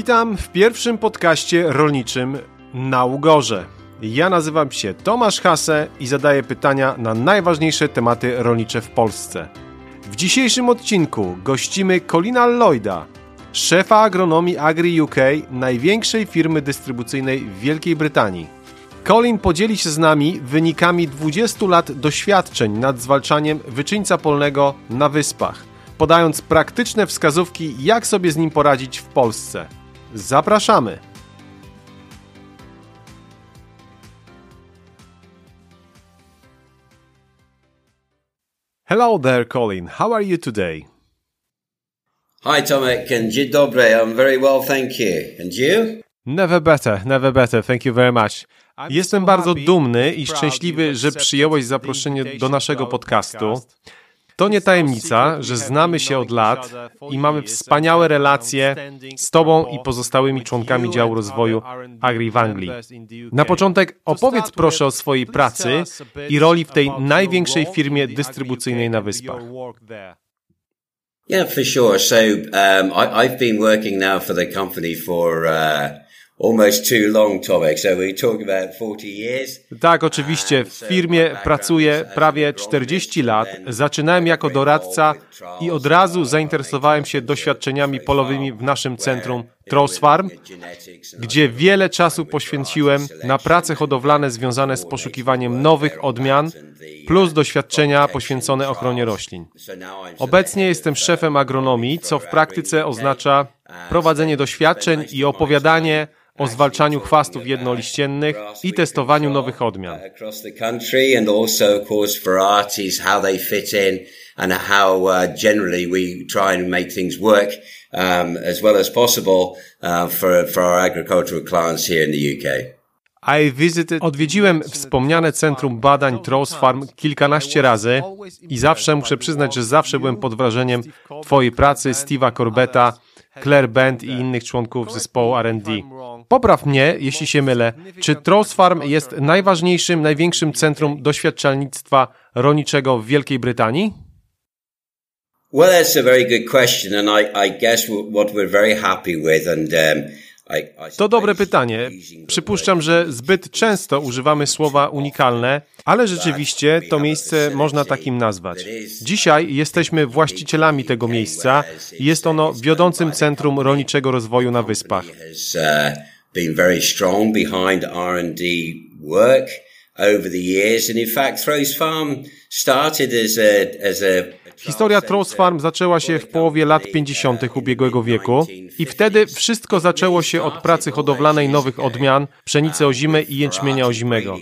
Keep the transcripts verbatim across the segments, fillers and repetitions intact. Witam w pierwszym podcaście rolniczym na Ugorze. Ja nazywam się Tomasz Hase i zadaję pytania na najważniejsze tematy rolnicze w Polsce. W dzisiejszym odcinku gościmy Colina Lloyda, szefa agronomii Agri U K, największej firmy dystrybucyjnej w Wielkiej Brytanii. Colin podzieli się z nami wynikami dwudziestu lat doświadczeń nad zwalczaniem wyczyńca polnego na wyspach, podając praktyczne wskazówki, jak sobie z nim poradzić w Polsce. Zapraszamy! Hello there, Colin. How are you today? Hi, Tomek, and dzień dobry. I'm very well, thank you. And you? Never better, never better. Thank you very much. Jestem bardzo dumny i szczęśliwy, że przyjąłeś zaproszenie do naszego podcastu. To nie tajemnica, że znamy się od lat i mamy wspaniałe relacje z Tobą i pozostałymi członkami działu rozwoju Agri w Anglii. Na początek opowiedz proszę o swojej pracy i roli w tej największej firmie dystrybucyjnej na Wyspach. Yeah, for sure. So um, I, I've been working now for the company for uh... almost too long, Tomek. So we talk about forty years. Tak, oczywiście. W firmie pracuję prawie czterdzieści lat. Zaczynałem jako doradca i od razu zainteresowałem się doświadczeniami polowymi w naszym centrum Trowse Farm, gdzie wiele czasu poświęciłem na prace hodowlane związane z poszukiwaniem nowych odmian, plus doświadczenia poświęcone ochronie roślin. Obecnie jestem szefem agronomii, co w praktyce oznacza prowadzenie doświadczeń i opowiadanie o zwalczaniu chwastów jednoliściennych i testowaniu nowych odmian. Odwiedziłem wspomniane Centrum Badań Trowse Farm kilkanaście razy i zawsze muszę przyznać, że zawsze byłem pod wrażeniem Twojej pracy, Steve'a Corbetta, Claire Bent i innych członków zespołu R and D. Popraw mnie, jeśli się mylę. Czy Trowse Farm jest najważniejszym, największym centrum doświadczalnictwa rolniczego w Wielkiej Brytanii? Well, that's a very good question and I, I guess what we're very happy with and um... To dobre pytanie. Przypuszczam, że zbyt często używamy słowa unikalne, ale rzeczywiście to miejsce można takim nazwać. Dzisiaj jesteśmy właścicielami tego miejsca. Jest ono wiodącym centrum rolniczego rozwoju na Wyspach. Historia Trowse Farm zaczęła się w połowie lat pięćdziesiątych ubiegłego wieku i wtedy wszystko zaczęło się od pracy hodowlanej nowych odmian pszenicy ozimej i jęczmienia ozimego.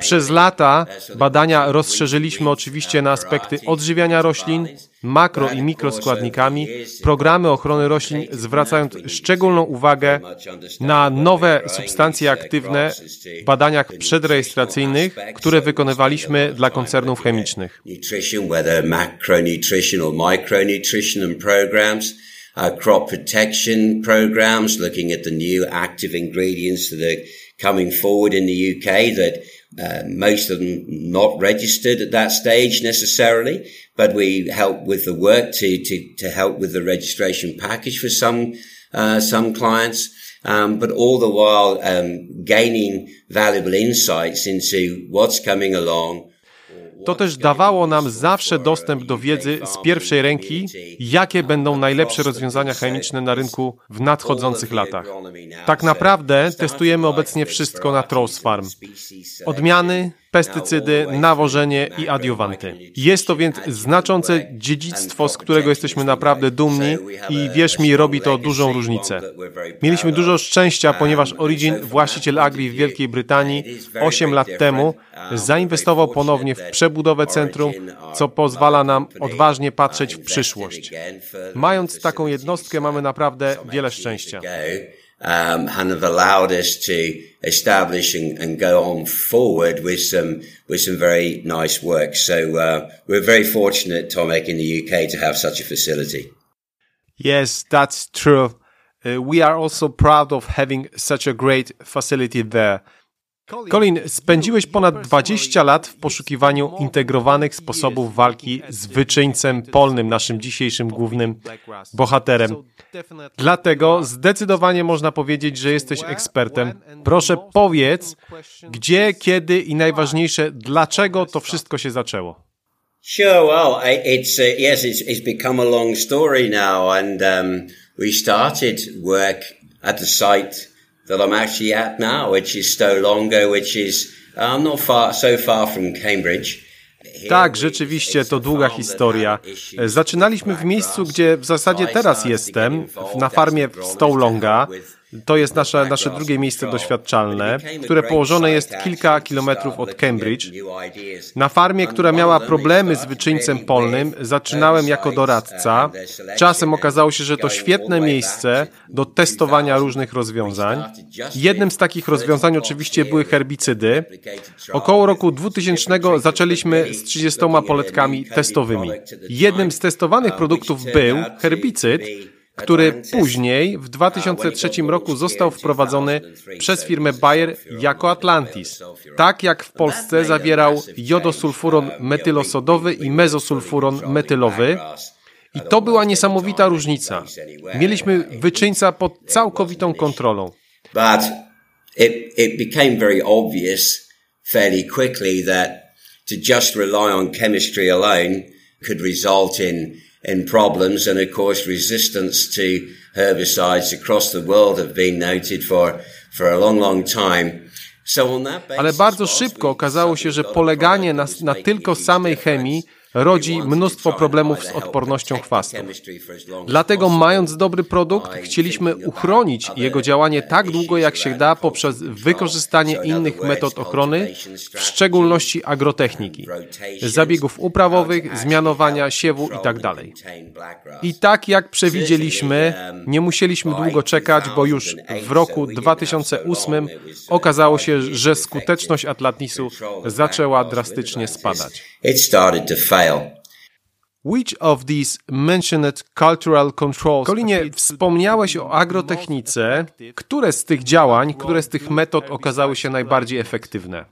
Przez lata badania rozszerzyliśmy oczywiście na aspekty odżywiania roślin, makro i mikroskładnikami, programy ochrony roślin, zwracając szczególną uwagę na nowe substancje aktywne w badaniach przedrejestracyjnych, które wykonywaliśmy dla koncernów chemicznych. Macronutritional, micronutrition and programs, uh, crop protection programs, looking at the new active ingredients that are coming forward in the U K that uh, most of them not registered at that stage necessarily, but we help with the work to, to, to help with the registration package for some, uh, some clients. Um, but all the while, um, gaining valuable insights into what's coming along. To też dawało nam zawsze dostęp do wiedzy z pierwszej ręki, jakie będą najlepsze rozwiązania chemiczne na rynku w nadchodzących latach. Tak naprawdę testujemy obecnie wszystko na Trowse Farm. Odmiany, pestycydy, nawożenie i adiuwanty. Jest to więc znaczące dziedzictwo, z którego jesteśmy naprawdę dumni i wierz mi, robi to dużą różnicę. Mieliśmy dużo szczęścia, ponieważ Origin, właściciel Agri w Wielkiej Brytanii, osiem lat temu zainwestował ponownie w przebudowę centrum, co pozwala nam odważnie patrzeć w przyszłość. Mając taką jednostkę, mamy naprawdę wiele szczęścia. Um, and have allowed us to establish and, and go on forward with some with some very nice work. So uh, we're very fortunate, Tomek, in the U K to have such a facility. Yes, that's true. Uh, we are also proud of having such a great facility there. Colin, spędziłeś ponad dwadzieścia lat w poszukiwaniu integrowanych sposobów walki z wyczyńcem polnym, naszym dzisiejszym głównym bohaterem. Dlatego zdecydowanie można powiedzieć, że jesteś ekspertem. Proszę powiedz, gdzie, kiedy i najważniejsze, dlaczego to wszystko się zaczęło? Sure, well, it's, uh, yes, it's, it's become a long story now, and um, we started work at the site that I'm actually at now, which is Stow Longa, which is uh, not far, so far from Cambridge. Tak, rzeczywiście to długa historia. Zaczynaliśmy w miejscu, gdzie w zasadzie teraz jestem, na farmie w Stow Longa. To jest nasze, nasze drugie miejsce doświadczalne, które położone jest kilka kilometrów od Cambridge. Na farmie, która miała problemy z wyczyńcem polnym, zaczynałem jako doradca. Czasem okazało się, że to świetne miejsce do testowania różnych rozwiązań. Jednym z takich rozwiązań oczywiście były herbicydy. Około roku dwutysięcznego zaczęliśmy z trzydziestoma poletkami testowymi. Jednym z testowanych produktów był herbicyd, który później w dwa tysiące trzecim roku został wprowadzony przez firmę Bayer jako Atlantis. Tak jak w Polsce zawierał jodosulfuron metylosodowy i mezosulfuron metylowy. I to była niesamowita różnica. Mieliśmy wyczyńca pod całkowitą kontrolą. But it, it became very obvious fairly quickly that to just rely on chemistry alone could result in in problems, and of course resistance to herbicides across the world have been noted for for a long long time. So on that basis, ale bardzo szybko okazało się, że poleganie na, na tylko samej chemii rodzi mnóstwo problemów z odpornością chwastów. Dlatego mając dobry produkt, chcieliśmy uchronić jego działanie tak długo jak się da poprzez wykorzystanie innych metod ochrony, w szczególności agrotechniki, zabiegów uprawowych, zmianowania siewu itd. I tak jak przewidzieliśmy, nie musieliśmy długo czekać, bo już w roku dwa tysiące ósmym okazało się, że skuteczność Atlantisu zaczęła drastycznie spadać. Which of these mentioned cultural controls... Kolinie, wspomniałeś o agrotechnice. Które z tych działań, które z tych metod okazały się najbardziej efektywne?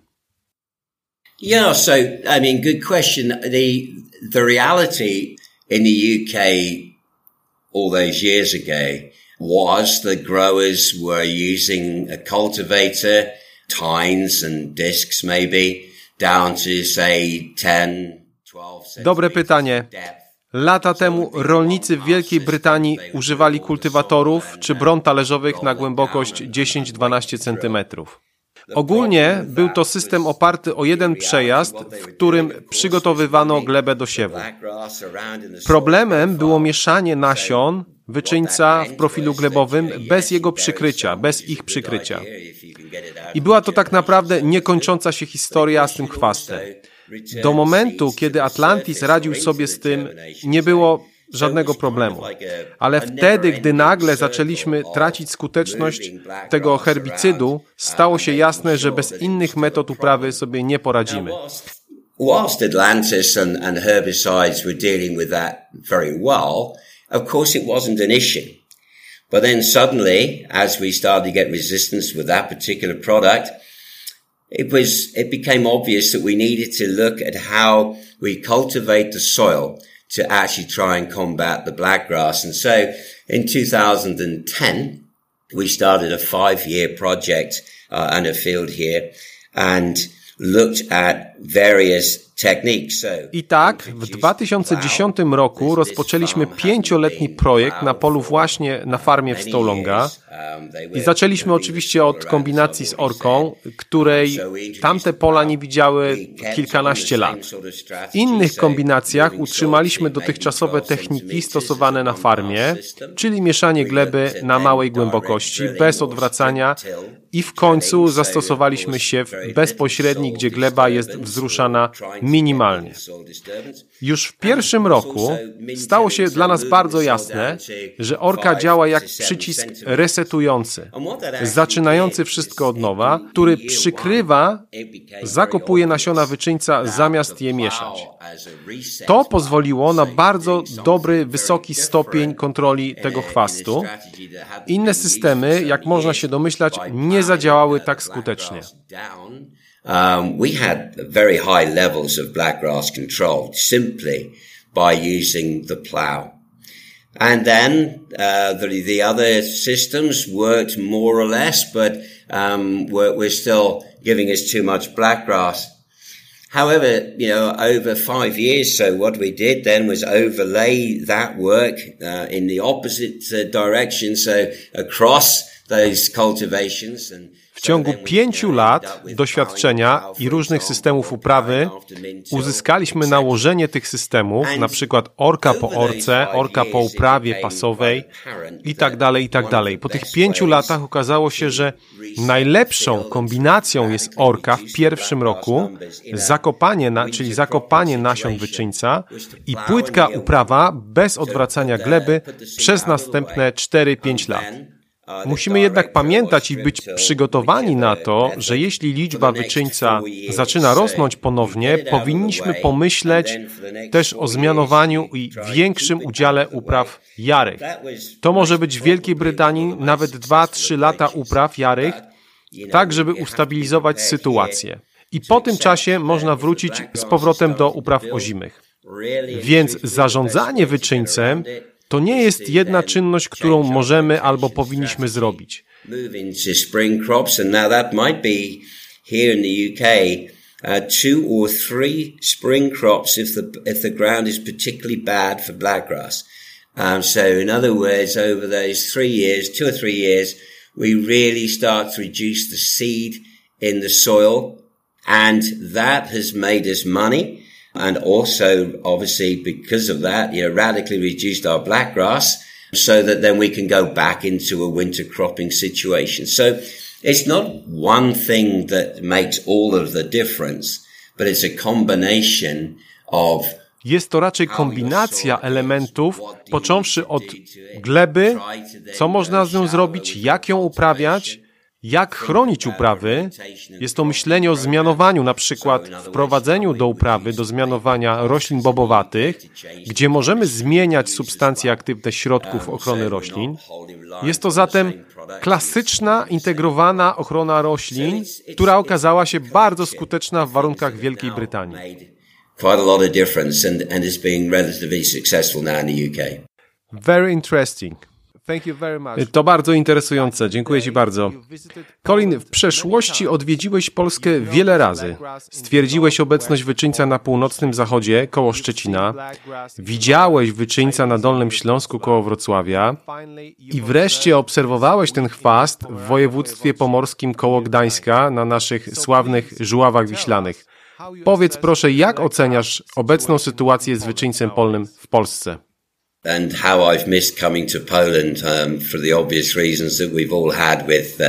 Yeah, so, I mean, good question. The, the reality in the U K all those years ago was the growers were using a cultivator, tines and discs maybe, down to say ten... Dobre pytanie. Lata temu rolnicy w Wielkiej Brytanii używali kultywatorów czy bron talerzowych na głębokość dziesięć do dwunastu centymetrów. Ogólnie był to system oparty o jeden przejazd, w którym przygotowywano glebę do siewu. Problemem było mieszanie nasion wyczyńca w profilu glebowym bez jego przykrycia, bez ich przykrycia. I była to tak naprawdę niekończąca się historia z tym chwastem. Do momentu, kiedy Atlantis radził sobie z tym, nie było żadnego problemu. Ale wtedy, gdy nagle zaczęliśmy tracić skuteczność tego herbicydu, stało się jasne, że bez innych metod uprawy sobie nie poradzimy. Whilst Atlantis and herbicides were dealing with that very well, of course it wasn't an issue. But then suddenly, as we started to get resistance with that particular product, It was, it became obvious that we needed to look at how we cultivate the soil to actually try and combat the blackgrass. And so in two thousand ten, we started a five-year project uh, and a field here and looked at various I tak w dwa tysiące dziesiątym roku rozpoczęliśmy pięcioletni projekt na polu właśnie na farmie w Stow Longa i zaczęliśmy oczywiście od kombinacji z orką, której tamte pola nie widziały kilkanaście lat. W innych kombinacjach utrzymaliśmy dotychczasowe techniki stosowane na farmie, czyli mieszanie gleby na małej głębokości, bez odwracania i w końcu zastosowaliśmy siew bezpośredni, gdzie gleba jest wzruszana minimalnie. Już w pierwszym roku stało się dla nas bardzo jasne, że orka działa jak przycisk reset startujący, zaczynający wszystko od nowa, który przykrywa, zakopuje nasiona wyczyńca zamiast je mieszać. To pozwoliło na bardzo dobry, wysoki stopień kontroli tego chwastu. Inne systemy, jak można się domyślać, nie zadziałały tak skutecznie. Um, we had very high levels of blackgrass controlled simply by using the plough. And then uh, the, the other systems worked more or less, but um, were, were still giving us too much blackgrass. However, you know, over five years, so what we did then was overlay that work uh, in the opposite uh, direction, so across those cultivations and... W ciągu pięciu lat doświadczenia i różnych systemów uprawy uzyskaliśmy nałożenie tych systemów, na przykład orka po orce, orka po uprawie pasowej i tak dalej, i tak dalej. Po tych pięciu latach okazało się, że najlepszą kombinacją jest orka w pierwszym roku, zakopanie na, czyli zakopanie nasion wyczyńca i płytka uprawa bez odwracania gleby przez następne cztery pięć lat. Musimy jednak pamiętać i być przygotowani na to, że jeśli liczba wyczyńca zaczyna rosnąć ponownie, powinniśmy pomyśleć też o zmianowaniu i większym udziale upraw jarych. To może być w Wielkiej Brytanii nawet dwa trzy lata upraw jarych, tak żeby ustabilizować sytuację. I po tym czasie można wrócić z powrotem do upraw ozimych. Więc zarządzanie wyczyńcem to nie jest jedna czynność, którą możemy albo powinniśmy zrobić. And also, obviously, because of that, you know, radically reduced our blackgrass so that then we can go back into a winter cropping situation. So it's not one thing that makes all of the difference, but it's a combination of... Jest to raczej kombinacja elementów, począwszy od gleby, co można z nią zrobić, jak ją uprawiać, jak chronić uprawy. Jest to myślenie o zmianowaniu, na przykład wprowadzeniu do uprawy, do zmianowania roślin bobowatych, gdzie możemy zmieniać substancje aktywne środków ochrony roślin. Jest to zatem klasyczna, integrowana ochrona roślin, która okazała się bardzo skuteczna w warunkach Wielkiej Brytanii. Very interesting. To bardzo interesujące. Dziękuję Ci bardzo. Colin, w przeszłości odwiedziłeś Polskę wiele razy. Stwierdziłeś obecność wyczyńca na północnym zachodzie, koło Szczecina. Widziałeś wyczyńca na Dolnym Śląsku, koło Wrocławia. I wreszcie obserwowałeś ten chwast w województwie pomorskim, koło Gdańska, na naszych sławnych Żuławach Wiślanych. Powiedz proszę, jak oceniasz obecną sytuację z wyczyńcem polnym w Polsce? And how I've missed coming to Poland um, for the obvious reasons that we've all had with uh,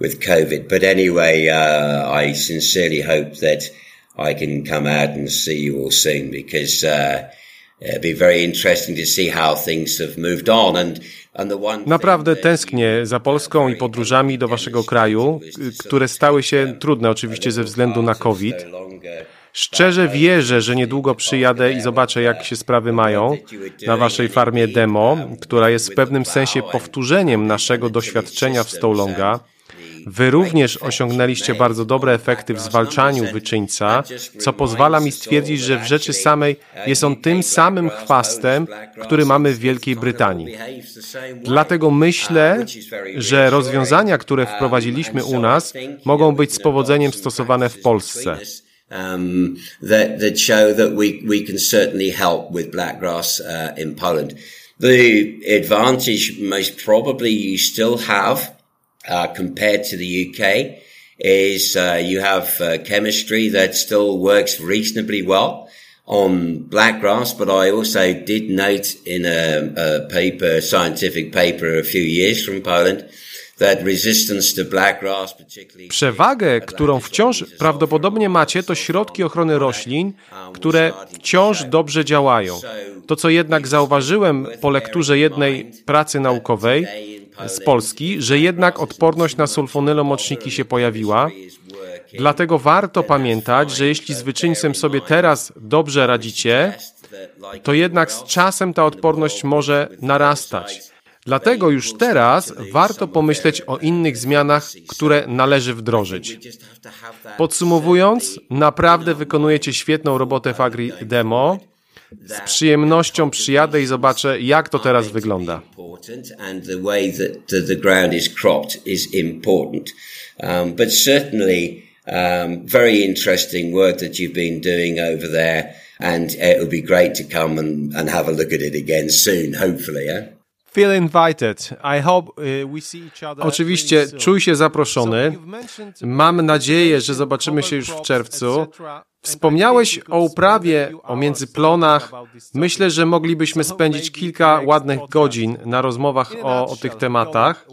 with COVID. But anyway, uh, I sincerely hope that I can come out and see you all soon, because uh, it'll be very interesting to see how things have moved on. And Naprawdę tęsknię za Polską i podróżami do Waszego kraju, które stały się trudne oczywiście ze względu na COVID. Szczerze wierzę, że niedługo przyjadę i zobaczę, jak się sprawy mają na Waszej farmie Demo, która jest w pewnym sensie powtórzeniem naszego doświadczenia w Stow Longa. Wy również osiągnęliście bardzo dobre efekty w zwalczaniu wyczyńca, co pozwala mi stwierdzić, że w rzeczy samej jest on tym samym chwastem, który mamy w Wielkiej Brytanii. Dlatego myślę, że rozwiązania, które wprowadziliśmy u nas, mogą być z powodzeniem stosowane w Polsce. Um, that, that show that we, we can certainly help with blackgrass uh, in Poland. The advantage most probably you still have uh, compared to the U K is uh, you have uh, chemistry that still works reasonably well on blackgrass, but I also did note in a, a paper, scientific paper a few years from Poland, Przewagę, którą wciąż prawdopodobnie macie, to środki ochrony roślin, które wciąż dobrze działają. To, co jednak zauważyłem po lekturze jednej pracy naukowej z Polski, że jednak odporność na sulfonylomoczniki się pojawiła. Dlatego warto pamiętać, że jeśli z wyczyńcem sobie teraz dobrze radzicie, to jednak z czasem ta odporność może narastać. Dlatego już teraz warto pomyśleć o innych zmianach, które należy wdrożyć. Podsumowując, naprawdę wykonujecie świetną robotę w Agri Demo. Z przyjemnością przyjadę i zobaczę, jak to teraz wygląda. Oczywiście czuj się zaproszony. Mam nadzieję, że zobaczymy się już w czerwcu. Wspomniałeś o uprawie, o międzyplonach. Myślę, że moglibyśmy spędzić kilka ładnych godzin na rozmowach o, o tych tematach.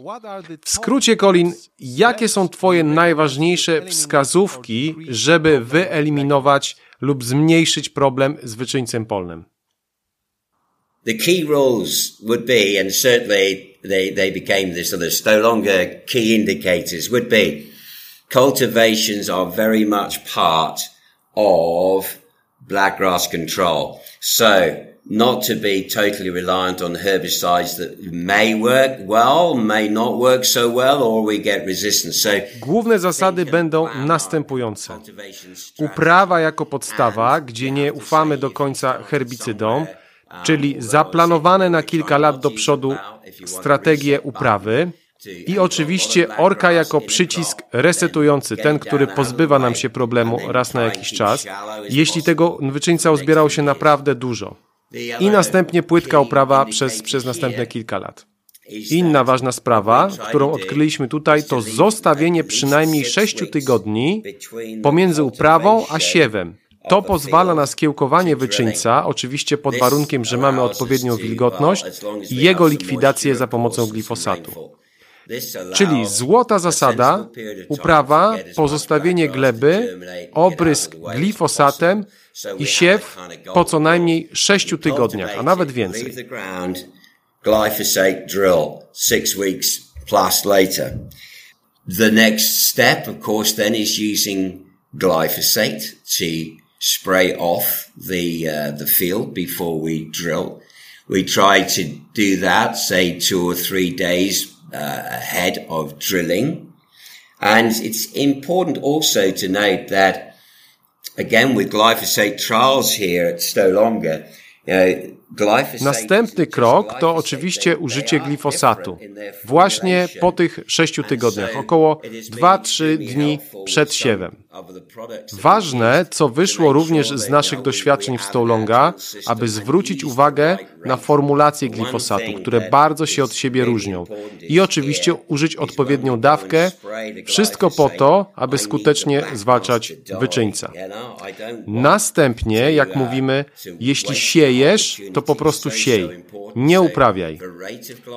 W skrócie, Colin, jakie są Twoje najważniejsze wskazówki, żeby wyeliminować lub zmniejszyć problem z wyczyńcem polnym? The key rules would be, and certainly they, they became the sort of Stow Longa key indicators, would be cultivations are very much part of blackgrass control. So not to be totally reliant on herbicides that may work well, may not work so well, or we get resistance. So główne zasady będą następujące. Uprawa jako podstawa, gdzie nie ufamy do końca herbicydom, czyli zaplanowane na kilka lat do przodu strategie uprawy i oczywiście orka jako przycisk resetujący, ten, który pozbywa nam się problemu raz na jakiś czas, jeśli tego wyczyńca uzbierało się naprawdę dużo. I następnie płytka uprawa przez, przez następne kilka lat. Inna ważna sprawa, którą odkryliśmy tutaj, to zostawienie przynajmniej sześciu tygodni pomiędzy uprawą a siewem. To pozwala na skiełkowanie wyczyńca, oczywiście pod warunkiem, że mamy odpowiednią wilgotność i jego likwidację za pomocą glifosatu. Czyli złota zasada, uprawa, pozostawienie gleby, oprysk glifosatem i siew po co najmniej sześciu tygodniach, a nawet więcej. The next step, of course, then is using glyphosate to spray off the uh, the field before we drill. We try to do that, say, two or three days uh, ahead of drilling. And it's important also to note that, again, with glyphosate trials here at Stow Longa, you know, następny krok to oczywiście użycie glifosatu właśnie po tych sześciu tygodniach, około dwa trzy dni przed siewem. Ważne, co wyszło również z naszych doświadczeń w Stow Longa, aby zwrócić uwagę na formulacje glifosatu, które bardzo się od siebie różnią i oczywiście użyć odpowiednią dawkę, wszystko po to, aby skutecznie zwalczać wyczyńca. Następnie, jak mówimy, jeśli siejesz, to po prostu siej, nie uprawiaj.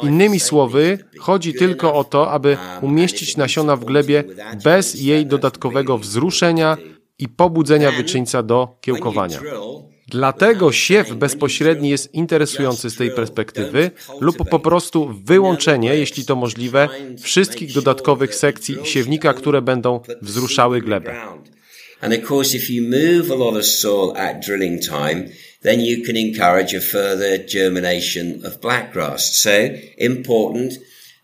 Innymi słowy, chodzi tylko o to, aby umieścić nasiona w glebie bez jej dodatkowego wzruszenia i pobudzenia wyczyńca do kiełkowania. Dlatego siew bezpośredni jest interesujący z tej perspektywy lub po prostu wyłączenie, jeśli to możliwe, wszystkich dodatkowych sekcji siewnika, które będą wzruszały glebę. And of course, if you move a lot of soil at drilling time, then you can encourage a further germination of blackgrass. So important.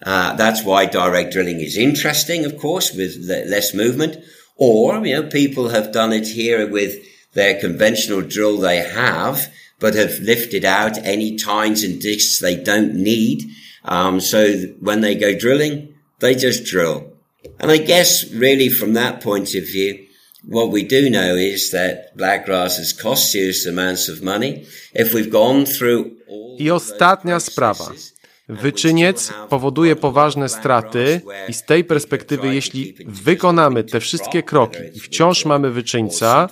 Uh, that's why direct drilling is interesting, of course, with less movement. Or, you know, people have done it here with their conventional drill they have, but have lifted out any tines and discs they don't need. Um, so when they go drilling, they just drill. And I guess really from that point of view, what we do know is that blackgrass has cost serious amounts of money. If we've gone through all I ostatnia sprawa. Wyczyniec powoduje poważne straty i z tej perspektywy, jeśli wykonamy te wszystkie kroki i wciąż mamy wyczyńca,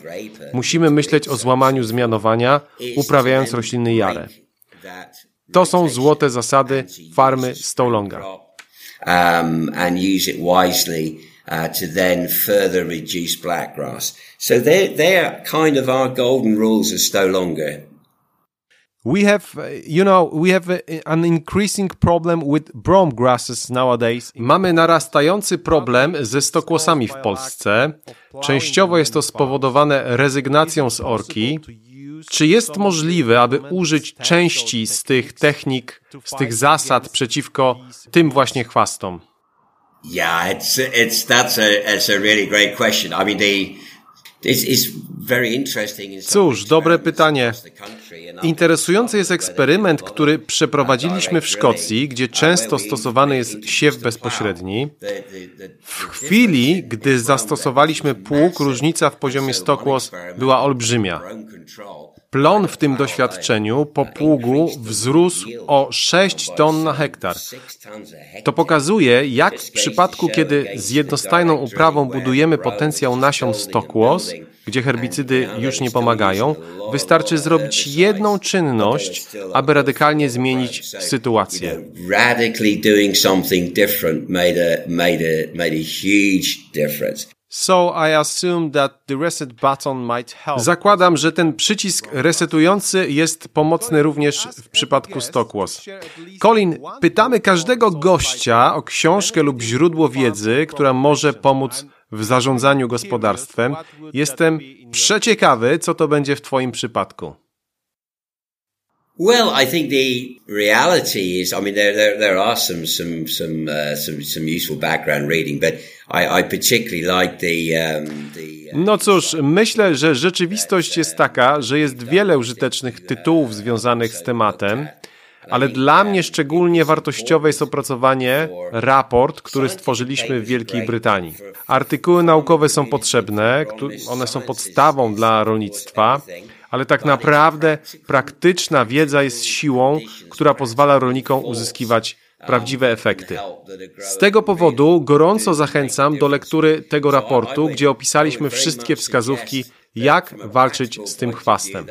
musimy myśleć o złamaniu zmianowania, uprawiając rośliny jarę. To są złote zasady farmy Stow Longa. um, and use it wisely uh, to then further reduce blackgrass. So they're, they're kind of our golden rules of Stow Longa. We have, you know, we have an increasing problem with brome grasses nowadays. Mamy narastający problem ze stokłosami w Polsce. Częściowo jest to spowodowane rezygnacją z orki. Czy jest możliwe, aby użyć części z tych technik, z tych zasad przeciwko tym właśnie chwastom? Yeah, it's it's that's a it's a really great question. I mean, the Cóż, dobre pytanie. Interesujący jest eksperyment, który przeprowadziliśmy w Szkocji, gdzie często stosowany jest siew bezpośredni. W chwili, gdy zastosowaliśmy pług, różnica w poziomie stokłos była olbrzymia. Plon w tym doświadczeniu po pługu wzrósł o sześć ton na hektar. To pokazuje, jak w przypadku, kiedy z jednostajną uprawą budujemy potencjał nasion stokłos, gdzie herbicydy już nie pomagają, wystarczy zrobić jedną czynność, aby radykalnie zmienić sytuację. So I assume that the reset button might help. Zakładam, że ten przycisk resetujący jest pomocny również w przypadku stokłos. Colin, pytamy każdego gościa o książkę lub źródło wiedzy, która może pomóc w zarządzaniu gospodarstwem. Jestem przeciekawy, co to będzie w Twoim przypadku. Well, I think the reality is, I mean, there there, there are some some some uh, some some useful background reading, but I, I particularly like the um, the. Uh, no cóż, myślę, że rzeczywistość jest taka, że jest wiele użytecznych tytułów związanych z tematem, ale dla mnie szczególnie wartościowe jest opracowanie, raport, który stworzyliśmy w Wielkiej Brytanii. Artykuły naukowe są potrzebne, one są podstawą dla rolnictwa. Ale tak naprawdę praktyczna wiedza jest siłą, która pozwala rolnikom uzyskiwać prawdziwe efekty. Z tego powodu gorąco zachęcam do lektury tego raportu, gdzie opisaliśmy wszystkie wskazówki, jak walczyć z tym chwastem.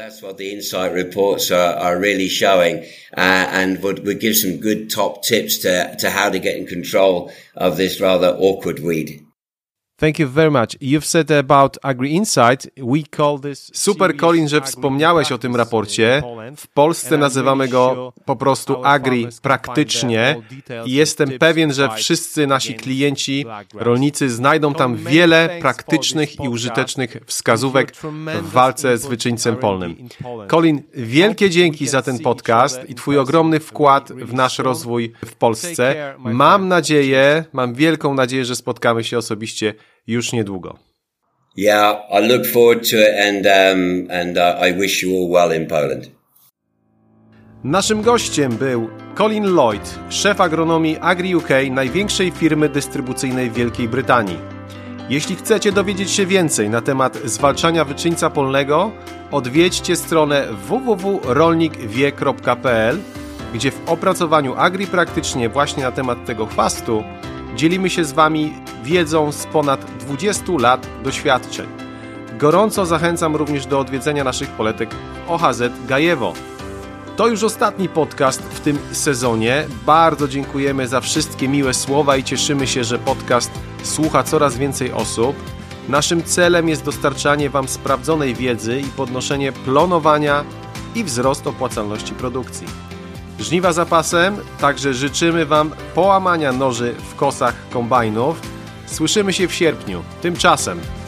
Thank you very much. You've said about Agri Insight. We call this... Super, Colin, że wspomniałeś o tym raporcie. W Polsce nazywamy go po prostu Agri praktycznie i jestem pewien, że wszyscy nasi klienci, rolnicy znajdą tam wiele praktycznych i użytecznych wskazówek w walce z wyczyńcem polnym. Colin, wielkie dzięki za ten podcast i Twój ogromny wkład w nasz rozwój w Polsce. Mam nadzieję, mam wielką nadzieję, że spotkamy się osobiście już niedługo. Yeah, I look forward to it and um, and uh, I wish you all well in Poland. Naszym gościem był Colin Lloyd, szef agronomii Agri U K, największej firmy dystrybucyjnej w Wielkiej Brytanii. Jeśli chcecie dowiedzieć się więcej na temat zwalczania wyczyńca polnego, odwiedźcie stronę w w w kropka rolnik wie kropka p l, gdzie w opracowaniu Agri praktycznie właśnie na temat tego chwastu dzielimy się z Wami wiedzą z ponad dwudziestu lat doświadczeń. Gorąco zachęcam również do odwiedzenia naszych poletek O H Z Gajewo. To już ostatni podcast w tym sezonie. Bardzo dziękujemy za wszystkie miłe słowa i cieszymy się, że podcast słucha coraz więcej osób. Naszym celem jest dostarczanie Wam sprawdzonej wiedzy i podnoszenie planowania i wzrost opłacalności produkcji. Żniwa za pasem, także życzymy Wam połamania noży w kosach kombajnów. Słyszymy się w sierpniu. Tymczasem...